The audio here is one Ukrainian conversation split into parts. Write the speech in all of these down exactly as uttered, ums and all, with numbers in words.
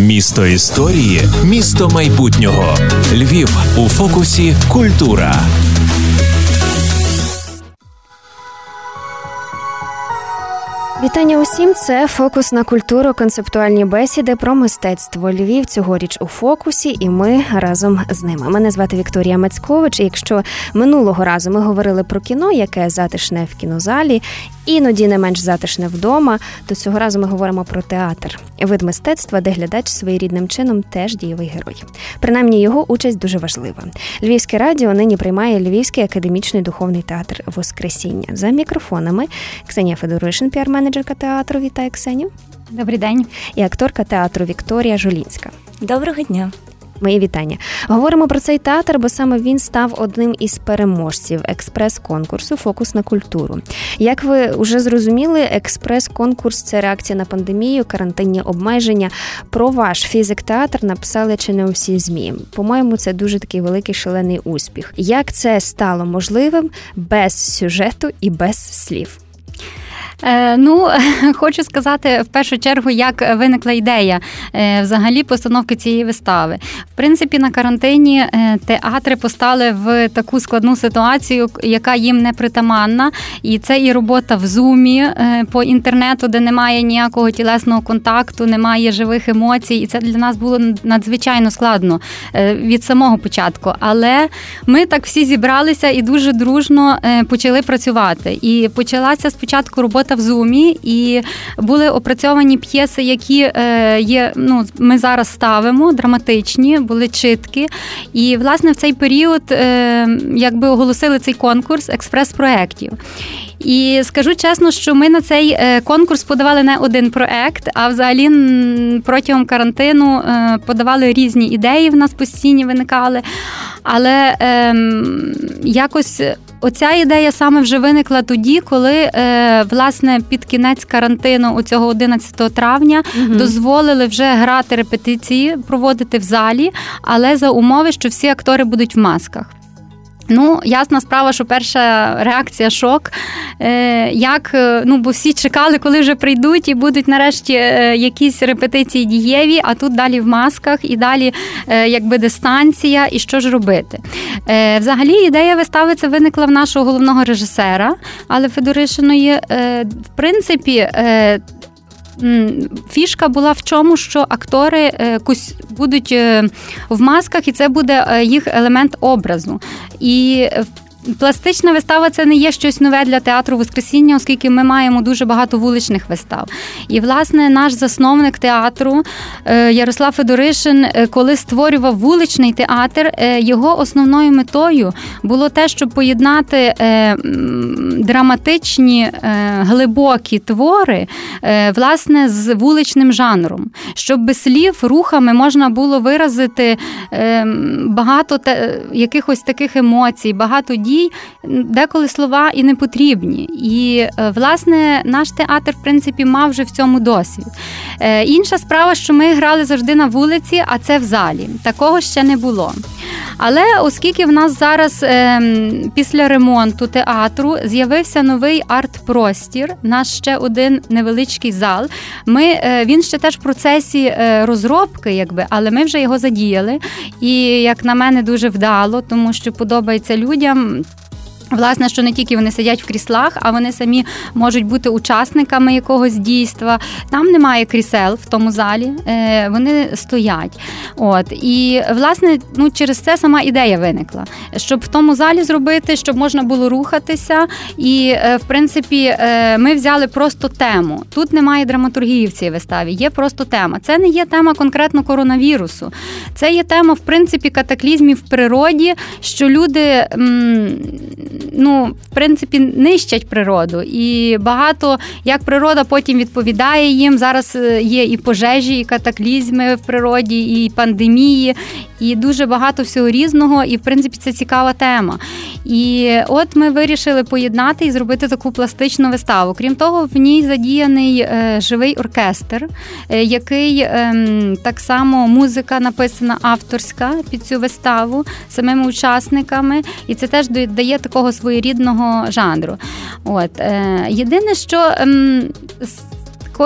Місто історії, місто майбутнього. Львів у фокусі «Культура». Вітання усім! Це «Фокус на культуру» – концептуальні бесіди про мистецтво. Львів цьогоріч у фокусі, і ми разом з ними. Мене звати Вікторія Мацькович, і якщо минулого разу ми говорили про кіно, яке затишне в кінозалі, іноді не менш затишне вдома, то цього разу ми говоримо про театр. Вид мистецтва, де глядач своєрідним чином теж дієвий герой. Принаймні, його участь дуже важлива. Львівське радіо нині приймає Львівський академічний духовний театр «Воскресіння». За мікрофонами Ксенія Федоришин, піар-менеджерка театру. Вітаю, Ксеню. Добрий день. І акторка театру Вікторія Жулінська. Доброго дня. Мої вітання. Говоримо про цей театр, бо саме він став одним із переможців експрес-конкурсу «Фокус на культуру». Як ви вже зрозуміли, експрес-конкурс – це реакція на пандемію, карантинні обмеження. Про ваш фізик-театр написали чи не усі ЗМІ. По-моєму, це дуже такий великий шалений успіх. Як це стало можливим без сюжету і без слів? Ну, хочу сказати, в першу чергу, як виникла ідея взагалі постановки цієї вистави. В принципі, на карантині театри постали в таку складну ситуацію, яка їм не притаманна. І це і робота в зумі, по інтернету, де немає ніякого тілесного контакту, немає живих емоцій. І це для нас було надзвичайно складно від самого початку. Але ми так всі зібралися і дуже дружно почали працювати. І почалася спочатку робота в Зумі, і були опрацьовані п'єси, які є, ну, ми зараз ставимо, драматичні, були читки. І, власне, в цей період, якби оголосили цей конкурс експрес-проєктів. І скажу чесно, що ми на цей конкурс подавали не один проєкт, а взагалі протягом карантину подавали різні ідеї, в нас постійно виникали. Але ем, якось оця ідея саме вже виникла тоді, коли, е, власне, під кінець карантину, оцього одинадцятого травня, угу. дозволили вже грати репетиції, проводити в залі, але за умови, що всі актори будуть в масках. Ну, ясна справа, що перша реакція – шок. Як, ну, бо всі чекали, коли вже прийдуть і будуть нарешті якісь репетиції дієві, а тут далі в масках і далі, якби, дистанція, і що ж робити. Взагалі, ідея вистави це виникла в нашого головного режисера, але Федоришиної, в принципі, фішка була в чому, що актори будуть в масках, і це буде їх елемент образу. І пластична вистава – це не є щось нове для театру «Воскресіння», оскільки ми маємо дуже багато вуличних вистав. І, власне, наш засновник театру Ярослав Федоришин, коли створював вуличний театр, його основною метою було те, щоб поєднати драматичні, глибокі твори, власне, з вуличним жанром. Щоб без слів, рухами можна було виразити багато якихось таких емоцій, багато дій, деколи слова і не потрібні. І, власне, наш театр, в принципі, мав вже в цьому досвід. Інша справа, що ми грали завжди на вулиці, а це в залі. Такого ще не було. Але оскільки в нас зараз після ремонту театру з'явився новий арт-простір, наш ще один невеличкий зал, ми, він ще теж в процесі розробки, якби, але ми вже його задіяли. І, як на мене, дуже вдало, тому що подобається людям, власне, що не тільки вони сидять в кріслах, а вони самі можуть бути учасниками якогось дійства. Там немає крісел в тому залі, вони стоять. От. І, власне, ну, через це сама ідея виникла. Щоб в тому залі зробити, щоб можна було рухатися. І, в принципі, ми взяли просто тему. Тут немає драматургії в цій виставі, є просто тема. Це не є тема конкретно коронавірусу. Це є тема, в принципі, катаклізмів в природі, що люди... М- Ну, в принципі, нищать природу. І багато, як природа потім відповідає їм. Зараз є і пожежі, і катаклізми в природі, і пандемії, і дуже багато всього різного. І, в принципі, це цікава тема. І от ми вирішили поєднати і зробити таку пластичну виставу. Крім того, в ній задіяний живий оркестр, який так само музика написана авторська під цю виставу самими учасниками. І це теж дає такого своєрідного жанру. От. Єдине, що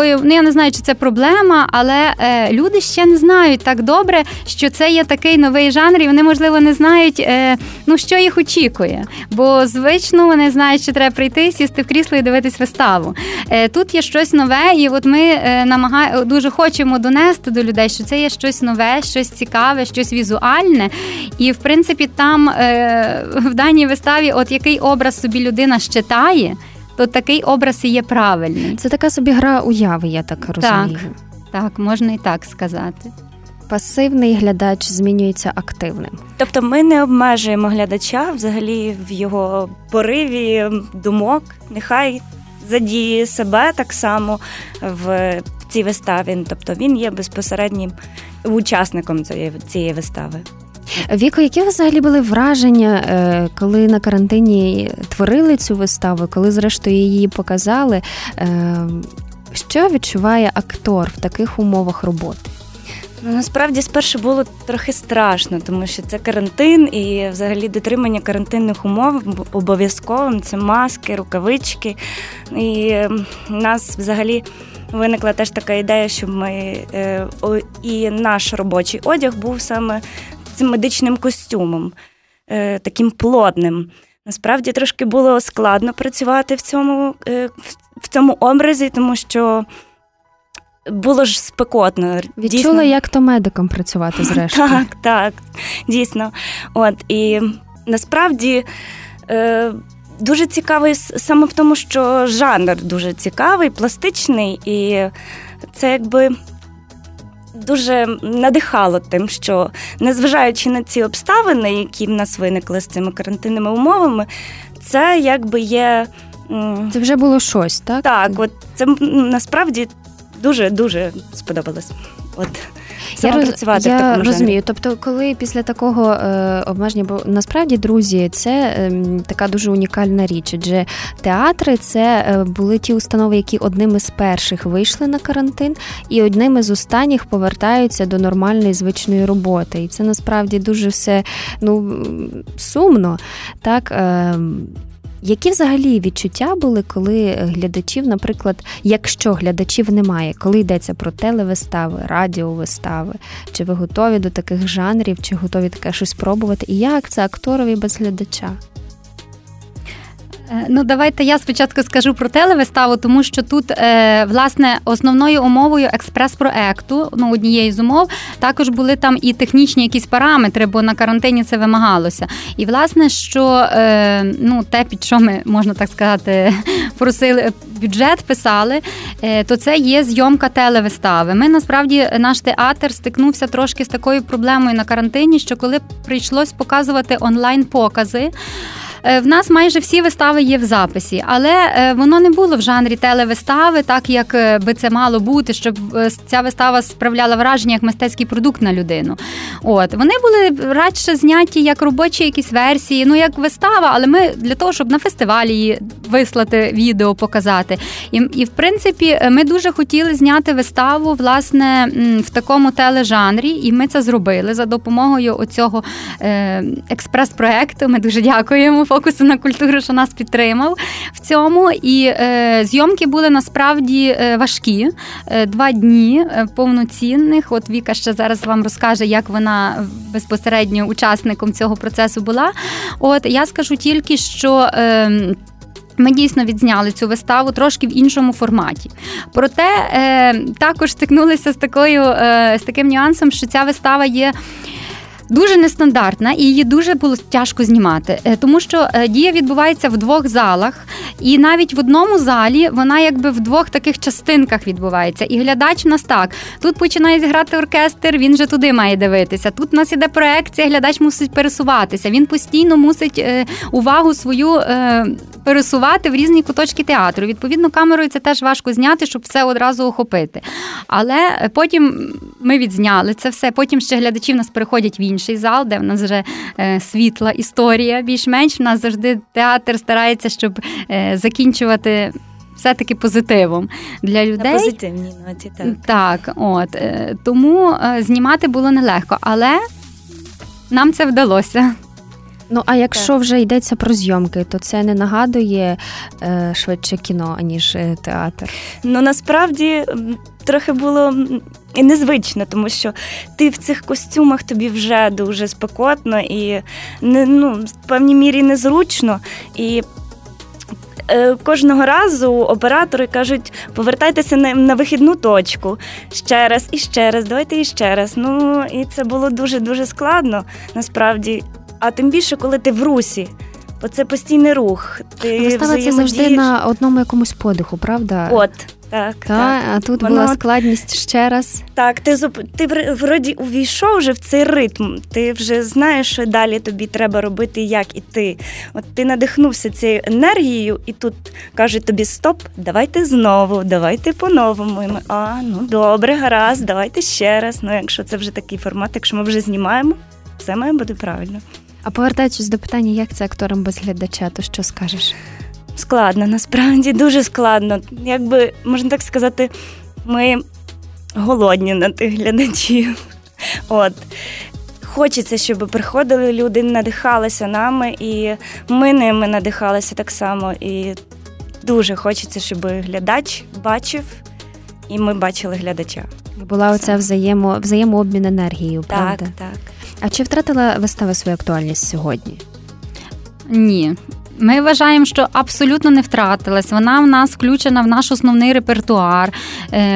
такою, ну я не знаю, чи це проблема, але е, люди ще не знають так добре, що це є такий новий жанр, і вони, можливо, не знають, е, ну, що їх очікує. Бо звично вони знають, що треба прийти, сісти в крісло і дивитись виставу. Е, тут є щось нове, і от ми е, намагаємо, дуже хочемо донести до людей, що це є щось нове, щось цікаве, щось візуальне. І, в принципі, там е, в даній виставі, от який образ собі людина читає, то такий образ і є правильний. Це така собі гра уяви, я так розумію. Так, так, можна і так сказати. Пасивний глядач змінюється активним. Тобто ми не обмежуємо глядача взагалі в його пориві думок. Нехай задіє себе так само в цій виставі. Тобто він є безпосереднім учасником цієї вистави. Віко, які взагалі були враження, коли на карантині творили цю виставу, коли, зрештою, її показали? Що відчуває актор в таких умовах роботи? Насправді, спершу було трохи страшно, тому що це карантин і, взагалі, дотримання карантинних умов обов'язковим. Це маски, рукавички. І у нас, взагалі, виникла теж така ідея, щоб ми і наш робочий одяг був саме цим медичним костюмом, таким плотним. Насправді трошки було складно працювати в цьому, в цьому образі, тому що було ж спекотно. Відчула, дійсно, як то медиком працювати, зрештою. Так, так, дійсно. От, і насправді дуже цікавий саме в тому, що жанр дуже цікавий, пластичний, і це якби дуже надихало тим, що, незважаючи на ці обставини, які в нас виникли з цими карантинними умовами, це якби є... Це вже було щось, так? Так, от це насправді дуже-дуже сподобалось. От. Я, я розумію. Тобто, коли після такого е, обмеження, бо насправді, друзі, це е, така дуже унікальна річ, адже театри – це е, були ті установи, які одними з перших вийшли на карантин і одними з останніх повертаються до нормальної, звичної роботи. І це насправді дуже все, ну, сумно, так? Е, Які взагалі відчуття були, коли глядачів, наприклад, якщо глядачів немає, коли йдеться про телевистави, радіовистави? Чи ви готові до таких жанрів, чи готові таке щось пробувати? І як це акторові без глядача? Ну, давайте я спочатку скажу про телевиставу, тому що тут, власне, основною умовою експрес-проекту, ну, однією з умов, також були там і технічні якісь параметри, бо на карантині це вимагалося. І, власне, що, ну, те, під що ми, можна так сказати, просили, бюджет писали, то це є зйомка телевистави. Ми, насправді, наш театр стикнувся трошки з такою проблемою на карантині, що коли прийшлось показувати онлайн-покази, в нас майже всі вистави є в записі, але воно не було в жанрі телевистави, так як би це мало бути, щоб ця вистава справляла враження як мистецький продукт на людину. От. Вони були радше зняті як робочі якісь версії, ну як вистава, але ми для того, щоб на фестивалі її вислати відео, показати. І, і в принципі, ми дуже хотіли зняти виставу, власне, в такому тележанрі, і ми це зробили за допомогою оцього експрес-проекту. Ми дуже дякуємо Фокусу на культуру, що нас підтримав в цьому. І е, зйомки були насправді важкі. Два дні повноцінних. От Віка ще зараз вам розкаже, як вона безпосередньо учасником цього процесу була. От я скажу тільки, що... Е, Ми дійсно відзняли цю виставу трошки в іншому форматі. Проте е, також стикнулися з, такою, е, з таким нюансом, що ця вистава є дуже нестандартна і її дуже було тяжко знімати, тому що дія відбувається в двох залах, і навіть в одному залі вона якби в двох таких частинках відбувається. І глядач в нас так, тут починає зіграти оркестр, він же туди має дивитися, тут в нас іде проекція, глядач мусить пересуватися, він постійно мусить увагу свою пересувати в різні куточки театру. Відповідно, камерою це теж важко зняти, щоб все одразу охопити. Але потім ми відзняли це все, потім ще глядачі в нас переходять в інший зал, де в нас вже е, світла історія, більш-менш. В нас завжди театр старається, щоб е, закінчувати все-таки позитивом для людей. На позитивній ноті, так. Так, от. Е, тому е, знімати було нелегко, але нам це вдалося. Ну, а якщо вже йдеться про зйомки, то це не нагадує е, швидше кіно, аніж театр? Ну, насправді, трохи було і незвично, тому що ти в цих костюмах, тобі вже дуже спекотно і, не, ну, в певній мірі незручно. І е, кожного разу оператори кажуть, повертайтеся на, на вихідну точку. Ще раз, і ще раз, давайте і ще раз. Ну, і це було дуже-дуже складно, насправді. А тим більше, коли ти в русі, оце постійний рух. Ти вистава це завжди на одному якомусь подиху, правда? От, так. Та, так. А тут воно... була складність ще раз. Так, ти, ти вроді увійшов вже в цей ритм, ти вже знаєш, що далі тобі треба робити, як іти. От ти надихнувся цією енергією, і тут кажуть тобі, стоп, давайте знову, давайте по-новому. І ми, а, ну добре, гаразд, давайте ще раз. Ну, якщо це вже такий формат, якщо ми вже знімаємо, все має бути правильно. А повертаючись до питання, як це акторам без глядача, то що скажеш? Складно, насправді, дуже складно. Якби, можна так сказати, ми голодні на тих глядачів. От. Хочеться, щоб приходили люди, надихалися нами, і ми ними надихалися так само. І дуже хочеться, щоб глядач бачив, і ми бачили глядача. Була оця взаємо, взаємообмін енергією, правда? Так, так. А чи втратила вистава свою актуальність сьогодні? Ні. Ми вважаємо, що абсолютно не втратилась. Вона в нас включена в наш основний репертуар,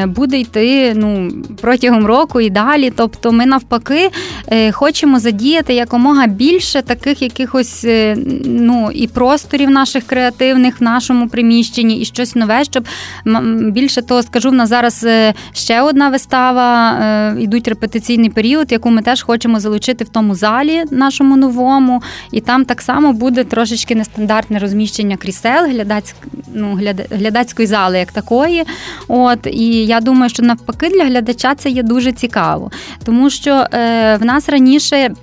буде йти ну, протягом року і далі. Тобто ми навпаки хочемо задіяти якомога більше таких якихось ну, і просторів наших креативних в нашому приміщенні, і щось нове, щоб більше того скажу, в нас зараз ще одна вистава, йдуть репетиційний період, яку ми теж хочемо залучити в тому залі нашому новому, і там так само буде трошечки нестандартно. Стандартне розміщення крісел, глядацьк, ну, гляд, глядацької зали як такої. От, і я думаю, що навпаки для глядача це є дуже цікаво. Тому що е, в нас раніше,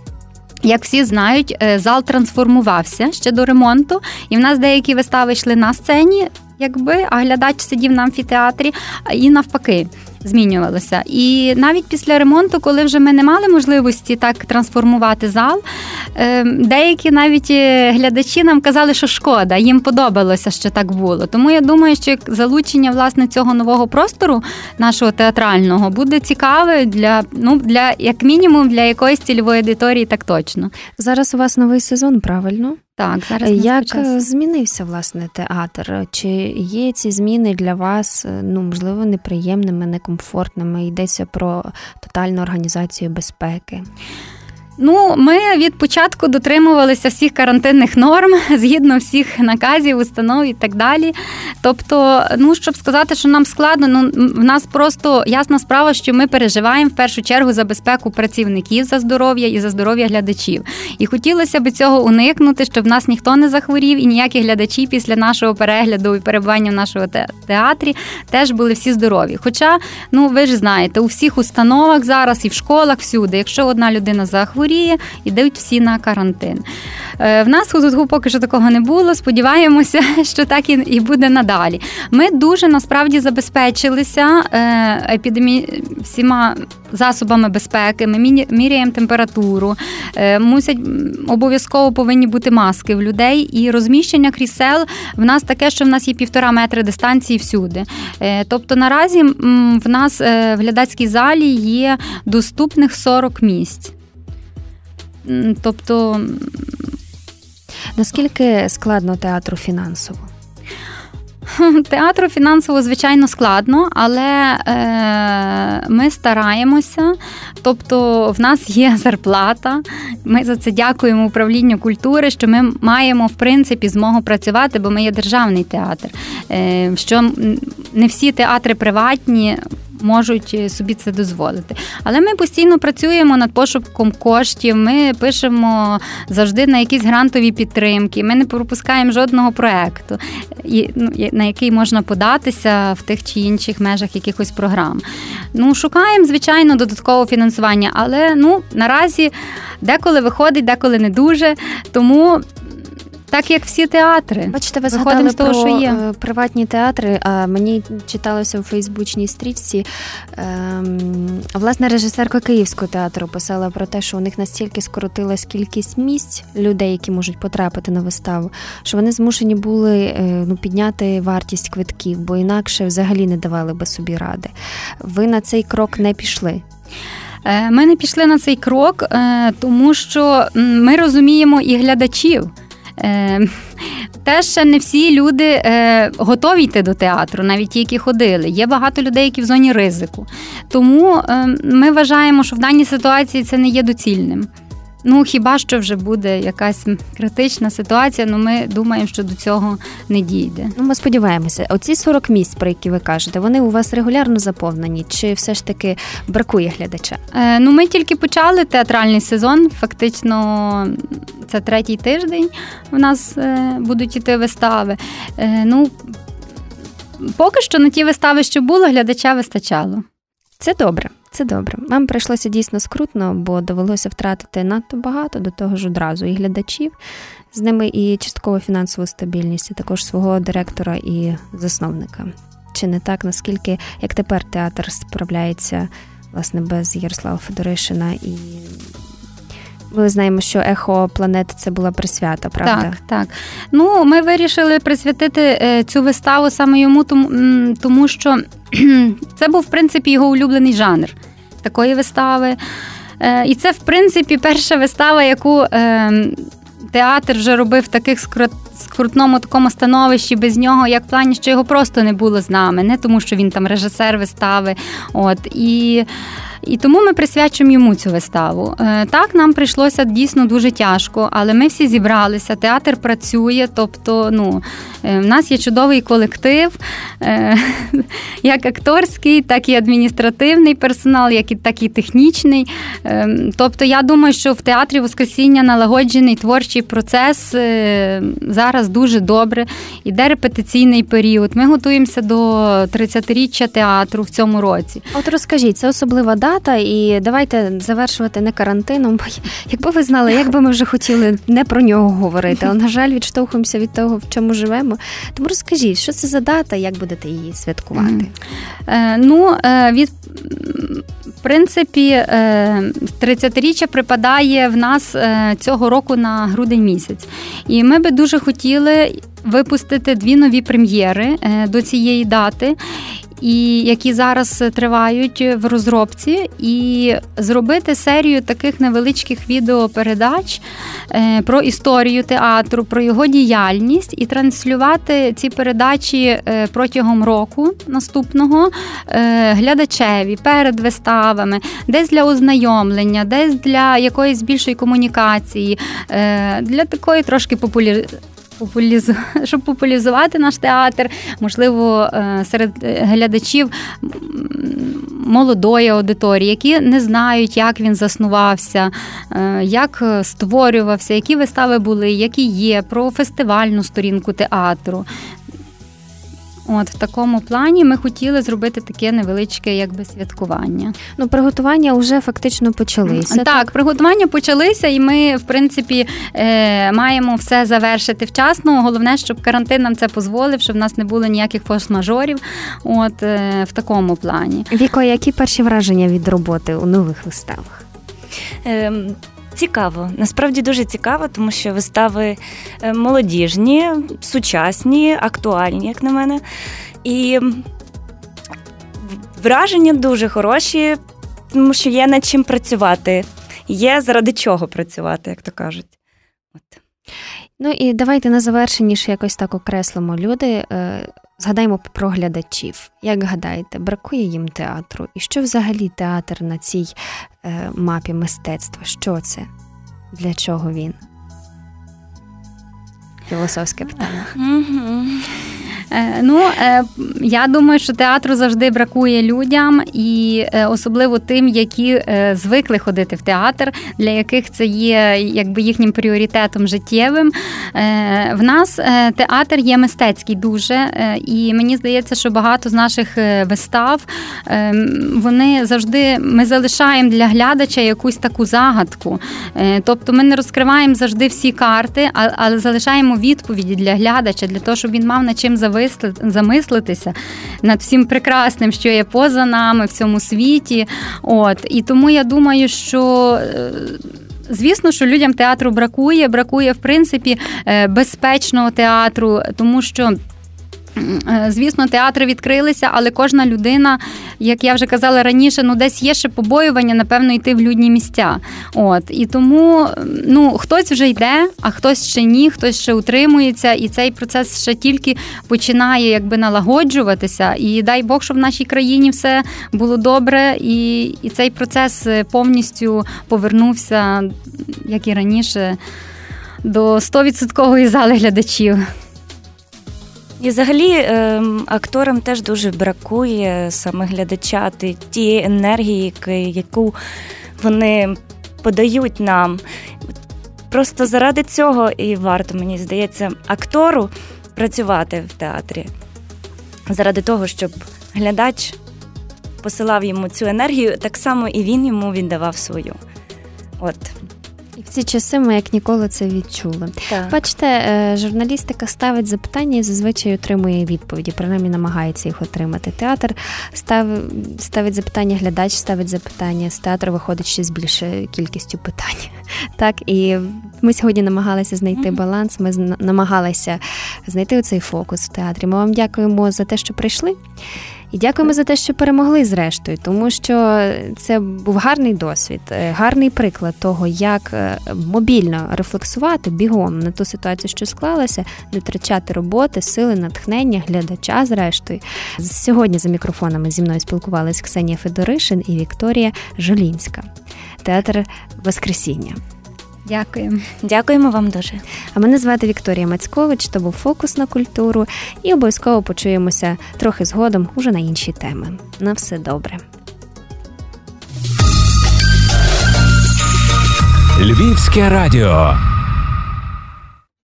як всі знають, е, зал трансформувався ще до ремонту. І в нас деякі вистави йшли на сцені, якби, а глядач сидів на амфітеатрі, і навпаки. Змінювалося. І навіть після ремонту, коли вже ми не мали можливості так трансформувати зал, деякі навіть глядачі нам казали, що шкода, їм подобалося, що так було. Тому я думаю, що залучення, власне, цього нового простору нашого театрального буде цікаве для, ну, для, як мінімум, для якоїсь цільової аудиторії, так точно. Зараз у вас новий сезон, правильно? Так, зараз як почався. Змінився, власне, театр? Чи є ці зміни для вас, ну, можливо, неприємними, некомфортними? Йдеться про тотальну організацію безпеки? Ну, ми від початку дотримувалися всіх карантинних норм, згідно всіх наказів, установ і так далі. Тобто, ну, щоб сказати, що нам складно, ну, в нас просто ясна справа, що ми переживаємо в першу чергу за безпеку працівників, за здоров'я і за здоров'я глядачів. І хотілося б цього уникнути, щоб нас ніхто не захворів і ніякі глядачі після нашого перегляду і перебування в нашому театрі теж були всі здорові. Хоча, ну, ви ж знаєте, у всіх установах зараз і в школах, всюди, якщо одна людина захворіє, ідуть всі на карантин. В нас художку поки що такого не було, сподіваємося, що так і буде надалі. Ми дуже, насправді, забезпечилися епідемі... всіма засобами безпеки, ми міряємо температуру, мусять обов'язково повинні бути маски в людей, і розміщення крісел в нас таке, що в нас є півтора метри дистанції всюди. Тобто наразі в нас в глядацькій залі є доступних сорок місць. Тобто, наскільки складно театру фінансово? Театру фінансово, звичайно, складно, але е, ми стараємося. Тобто, в нас є зарплата. Ми за це дякуємо управлінню культури, що ми маємо, в принципі, змогу працювати, бо ми є державний театр. Е, що не всі театри приватні можуть собі це дозволити. Але ми постійно працюємо над пошуком коштів, ми пишемо завжди на якісь грантові підтримки, ми не пропускаємо жодного проєкту, на який можна податися в тих чи інших межах якихось програм. Ну, шукаємо, звичайно, додаткове фінансування, але ну, наразі деколи виходить, деколи не дуже, тому... Так як всі театри. Бачите, ви згадали того, про що є. Приватні театри, а мені читалося у фейсбучній стрічці. Власне, режисерка Київського театру писала про те, що у них настільки скоротилась кількість місць людей, які можуть потрапити на виставу, що вони змушені були ну, підняти вартість квитків, бо інакше взагалі не давали би собі ради. Ви на цей крок не пішли? Ми не пішли на цей крок, тому що ми розуміємо і глядачів. Теж ще не всі люди готові йти до театру, навіть ті, які ходили. Є багато людей, які в зоні ризику. Тому ми вважаємо, що в даній ситуації це не є доцільним. Ну, хіба що вже буде якась критична ситуація, але ми думаємо, що до цього не дійде. Ну, ми сподіваємося. Оці сорок місць, про які ви кажете, вони у вас регулярно заповнені? Чи все ж таки бракує глядача? Е, ну, ми тільки почали театральний сезон. Фактично, це третій тиждень у нас е, будуть іти вистави. Е, ну, поки що на ті вистави, що було, глядача вистачало. Це добре. Це добре. Нам прийшлося дійсно скрутно, бо довелося втратити надто багато, до того ж одразу, і глядачів, з ними і частково фінансову стабільність, і також свого директора і засновника. Чи не так, наскільки, як тепер театр справляється, власне, без Ярослава Федоришина і... Ми знаємо, що «Ехо планет» – це була присвята, правда? Так, так. Ну, ми вирішили присвятити цю виставу саме йому, тому що це був, в принципі, його улюблений жанр такої вистави. І це, в принципі, перша вистава, яку театр вже робив в таких скрутному такому становищі без нього, як в плані, що його просто не було з нами, не тому, що він там режисер вистави. От, і... І тому ми присвячуємо йому цю виставу. Так, нам прийшлося дійсно дуже тяжко, але ми всі зібралися, театр працює, тобто, ну, в нас є чудовий колектив, як акторський, так і адміністративний персонал, так і технічний. Тобто, я думаю, що в театрі Воскресіння налагоджений творчий процес зараз дуже добре. Іде репетиційний період. Ми готуємося до тридцятиріччя театру в цьому році. От розкажіть, це особлива дата? Та, і давайте завершувати не карантином, бо якби ви знали, як би ми вже хотіли не про нього говорити, але, на жаль, відштовхуємося від того, в чому живемо. Тому розкажіть, що це за дата, як будете її святкувати? Mm-hmm. Е, ну, е, від, в принципі, е, тридцятиріччя припадає в нас е, цього року на грудень місяць. І ми би дуже хотіли випустити дві нові прем'єри е, до цієї дати, і які зараз тривають в розробці, і зробити серію таких невеличких відеопередач про історію театру, про його діяльність, і транслювати ці передачі протягом року наступного глядачеві, перед виставами, десь для ознайомлення, десь для якоїсь більшої комунікації, для такої трошки популяризації. Популізу... щоб популяризувати наш театр, можливо, серед глядачів молодої аудиторії, які не знають, як він заснувався, як створювався, які вистави були, які є, про фестивальну сторінку театру. От, в такому плані ми хотіли зробити таке невеличке, якби, святкування. Ну, приготування вже фактично почалися. Так, так, приготування почалися, і ми, в принципі, е, маємо все завершити вчасно. Головне, щоб карантин нам це дозволив, щоб в нас не було ніяких форс-мажорів. От, е, в такому плані. Віко, які перші враження від роботи у нових виставах? Ем... Цікаво, насправді дуже цікаво, тому що вистави молодіжні, сучасні, актуальні, як на мене. І враження дуже хороші, тому що є над чим працювати, є заради чого працювати, як то кажуть. От. Ну і давайте на завершенні ще якось так окреслимо. Люди, згадаємо про глядачів. Як гадаєте, бракує їм театру? І що взагалі театр на цій мапі мистецтва? Що це? Для чого він? Філософське питання. Ну, я думаю, що театру завжди бракує людям, і особливо тим, які звикли ходити в театр, для яких це є якби їхнім пріоритетом життєвим. В нас театр є мистецький дуже, і мені здається, що багато з наших вистав, вони завжди, ми залишаємо для глядача якусь таку загадку. Тобто ми не розкриваємо завжди всі карти, але залишаємо відповіді для глядача, для того, щоб він мав над чим замислитися, над всім прекрасним, що є поза нами в цьому світі. От. І тому я думаю, що... Звісно, що людям театру бракує, бракує, в принципі, безпечного театру, тому що, звісно, театри відкрилися, але кожна людина, як я вже казала раніше, ну десь є ще побоювання, напевно, йти в людні місця. От. І тому, ну, хтось вже йде, а хтось ще ні, хтось ще утримується, і цей процес ще тільки починає, якби, налагоджуватися. І дай Бог, щоб в нашій країні все було добре, і, і цей процес повністю повернувся, як і раніше, до сто відсотків зали глядачів. І взагалі акторам теж дуже бракує саме глядача, тієї енергії, яку вони подають нам. Просто заради цього і варто, мені здається, актору працювати в театрі. Заради того, щоб глядач посилав йому цю енергію, так само і він йому віддавав свою. От. І в ці часи ми як ніколи це відчули. Так. Бачите, журналістика ставить запитання і зазвичай отримує відповіді, принаймні намагається їх отримати. Театр став, ставить запитання, глядач ставить запитання, з театру виходить ще з більшою кількістю питань. Так, і ми сьогодні намагалися знайти баланс, ми намагалися знайти оцей фокус в театрі. Ми вам дякуємо за те, що прийшли. І дякуємо за те, що перемогли зрештою, тому що це був гарний досвід, гарний приклад того, як мобільно рефлексувати бігом на ту ситуацію, що склалася, не втрачати роботи, сили, натхнення, глядача зрештою. Сьогодні за мікрофонами зі мною спілкувалися Ксенія Федоришин і Вікторія Жулінська. Театр Воскресіння. Дякуємо. Дякуємо вам дуже. А мене звати Вікторія Мацькович, то був «Фокус на культуру». І обов'язково почуємося трохи згодом уже на інші теми. На все добре. Львівське радіо.